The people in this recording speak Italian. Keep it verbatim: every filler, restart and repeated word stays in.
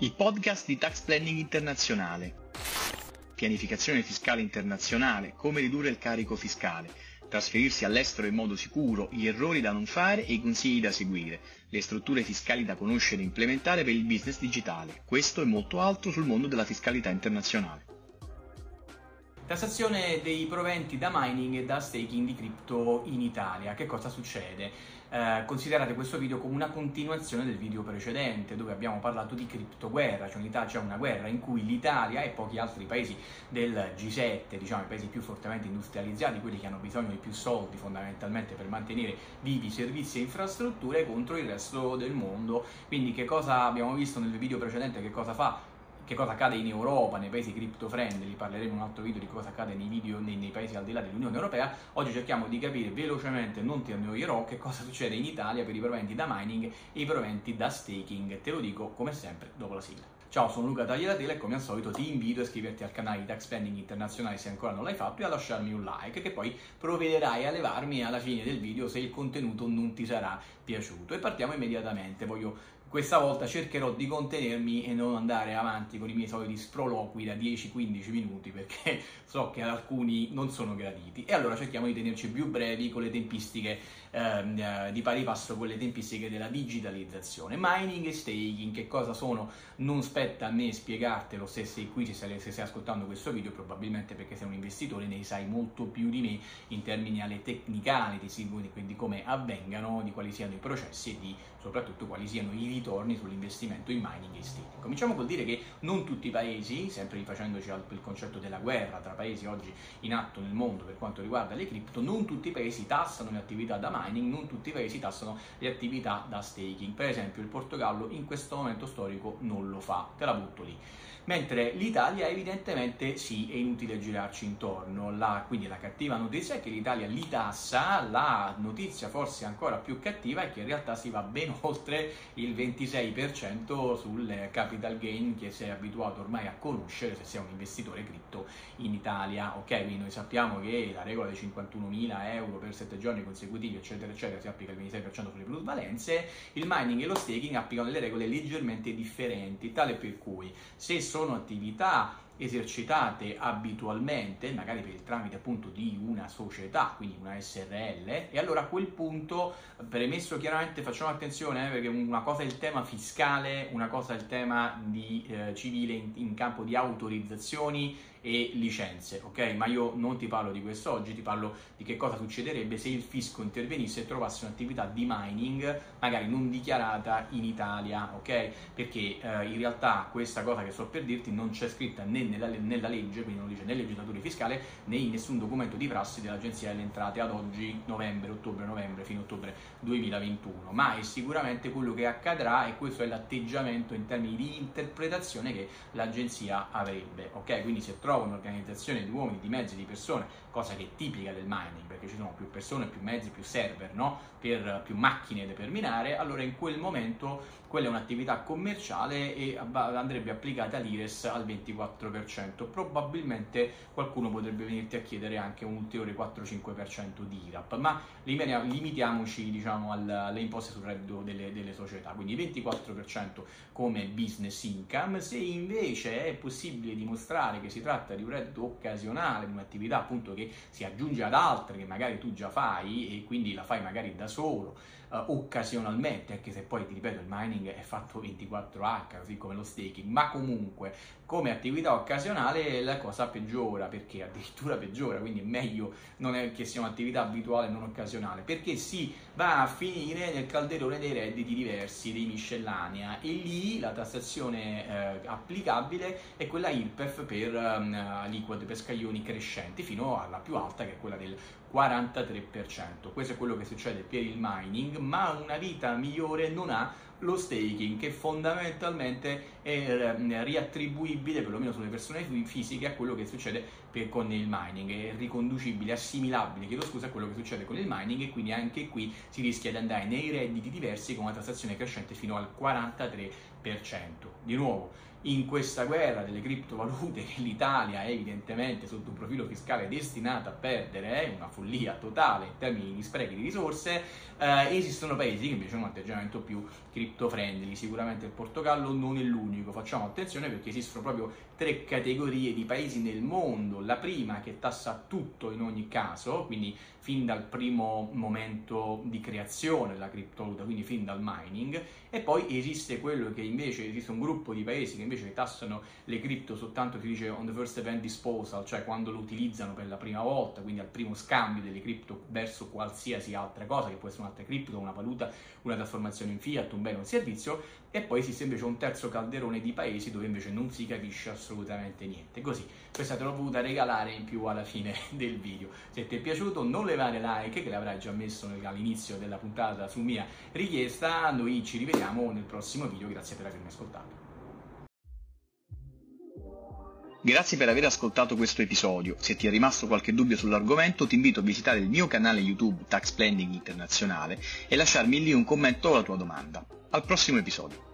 Il podcast di Tax Planning Internazionale. Pianificazione fiscale internazionale, come ridurre il carico fiscale, trasferirsi all'estero in modo sicuro, gli errori da non fare e i consigli da seguire, le strutture fiscali da conoscere e implementare per il business digitale. Questo e molto altro sul mondo della fiscalità internazionale. Tassazione dei proventi da mining e da staking di cripto in Italia. Che cosa succede? Eh, considerate questo video come una continuazione del video precedente, dove abbiamo parlato di criptoguerra, cioè in Italia c'è una guerra in cui l'Italia e pochi altri paesi del G sette, diciamo i paesi più fortemente industrializzati, quelli che hanno bisogno di più soldi fondamentalmente per mantenere vivi servizi e infrastrutture, contro il resto del mondo. Quindi che cosa abbiamo visto nel video precedente, che cosa fa? Che cosa accade in Europa, nei paesi cripto-friendly, parleremo in un altro video di cosa accade nei video nei, nei paesi al di là dell'Unione Europea. Oggi cerchiamo di capire velocemente, non ti annoierò, che cosa succede in Italia per i proventi da mining e i proventi da staking. Te lo dico come sempre dopo la sigla. Ciao, sono Luca Tagliatela e come al solito ti invito a iscriverti al canale di Tax Planning Internazionale se ancora non l'hai fatto e a lasciarmi un like, che poi provvederai a levarmi alla fine del video se il contenuto non ti sarà piaciuto. E partiamo immediatamente. Voglio Questa volta cercherò di contenermi e non andare avanti con i miei soliti sproloqui da dieci quindici minuti, perché so che ad alcuni non sono graditi, e allora cerchiamo di tenerci più brevi con le tempistiche ehm, di pari passo con le tempistiche della digitalizzazione. Mining e staking, che cosa sono? Non spetta a me spiegartelo, se sei qui, se stai ascoltando questo video, probabilmente perché sei un investitore, ne sai molto più di me in termini alle tecnicali, di come avvengano, di quali siano i processi e di soprattutto quali siano i ritorni sull'investimento in mining e staking. Cominciamo col dire che non tutti i paesi, sempre rifacendoci al concetto della guerra tra paesi oggi in atto nel mondo per quanto riguarda le cripto, non tutti i paesi tassano le attività da mining, non tutti i paesi tassano le attività da staking. Per esempio il Portogallo in questo momento storico non lo fa, te la butto lì. Mentre l'Italia evidentemente sì, è inutile girarci intorno. La, quindi la cattiva notizia è che l'Italia li tassa, la notizia forse ancora più cattiva è che in realtà si va ben oltre il ventisei per cento sul capital gain che sei abituato ormai a conoscere se sei un investitore cripto in Italia. Ok, quindi noi sappiamo che la regola dei cinquantunomila euro per sette giorni consecutivi eccetera eccetera si applica il ventisei per cento sulle plusvalenze, il mining e lo staking applicano delle regole leggermente differenti, tale per cui se sono attività esercitate abitualmente, magari per il tramite appunto di una società, quindi una S R L, e allora a quel punto, premesso chiaramente, facciamo attenzione eh, perché una cosa è il tema fiscale, una cosa è il tema di eh, civile in, in campo di autorizzazioni e licenze, ok? Ma io non ti parlo di questo oggi, ti parlo di che cosa succederebbe se il fisco intervenisse e trovasse un'attività di mining magari non dichiarata in Italia, ok? Perché eh, in realtà questa cosa che sto per dirti non c'è scritta né nella, nella legge, quindi non dice né legislatore fiscale né in nessun documento di prassi dell'Agenzia delle Entrate ad oggi, novembre, ottobre, novembre, fino a ottobre duemilaventuno, ma è sicuramente quello che accadrà e questo è l'atteggiamento in termini di interpretazione che l'Agenzia avrebbe, ok? Quindi se trova un'organizzazione di uomini, di mezzi, di persone, cosa che è tipica del mining, perché ci sono più persone, più mezzi, più server, no? Per più macchine per minare, allora in quel momento quella è un'attività commerciale e andrebbe applicata l'I R E S al ventiquattro per cento. Probabilmente qualcuno potrebbe venirti a chiedere anche un ulteriore quattro cinque per cento di I R A P, ma limitiamoci, diciamo, alle imposte sul reddito delle, delle società, quindi ventiquattro per cento come business income. Se invece è possibile dimostrare che si tratta di un reddito occasionale, di un'attività appunto che si aggiunge ad altre che magari tu già fai e quindi la fai magari da solo eh, occasionalmente, anche se poi ti ripeto il mining è fatto ventiquattro ore, così come lo staking, ma comunque come attività occasionale la cosa peggiora, perché addirittura peggiora, quindi è meglio non è che sia un'attività abituale non occasionale, perché si va a finire nel calderone dei redditi diversi, dei miscellanea, e lì la tassazione eh, applicabile è quella I R P E F per aliquote, per scaglioni crescenti fino alla più alta che è quella del quarantatré per cento. Questo è quello che succede per il mining, ma una vita migliore non ha lo staking, che fondamentalmente è riattribuibile, perlomeno sulle persone fisiche, a quello che succede per, con il mining, è riconducibile, assimilabile, chiedo scusa, a quello che succede con il mining, e quindi anche qui si rischia di andare nei redditi diversi con una tassazione crescente fino al quarantatré per cento. Di nuovo, in questa guerra delle criptovalute che l'Italia è evidentemente sotto un profilo fiscale destinata a perdere, è una follia totale in termini di sprechi di risorse, eh, esistono paesi che invece hanno un atteggiamento più criptovalutario cripto friendly. Sicuramente il Portogallo non è l'unico, facciamo attenzione perché esistono proprio tre categorie di paesi nel mondo. La prima che tassa tutto in ogni caso, quindi fin dal primo momento di creazione della criptovaluta, quindi fin dal mining, e poi esiste quello che invece, esiste un gruppo di paesi che invece tassano le cripto soltanto, si dice on the first event disposal, cioè quando lo utilizzano per la prima volta, quindi al primo scambio delle cripto verso qualsiasi altra cosa, che può essere un'altra cripto, una valuta, una trasformazione in fiat, un bene o un servizio, e poi esiste invece un terzo calderone di paesi dove invece non si capisce assolutamente niente. Così, questa te l'ho voluta regalare in più alla fine del video. Se ti è piaciuto non levare like, che l'avrai già messo all'inizio della puntata su mia richiesta. Noi ci rivediamo nel prossimo video, grazie per avermi ascoltato. Grazie per aver ascoltato questo episodio. Se ti è rimasto qualche dubbio sull'argomento, ti invito a visitare il mio canale YouTube Tax Planning Internazionale e lasciarmi lì un commento o la tua domanda. Al prossimo episodio!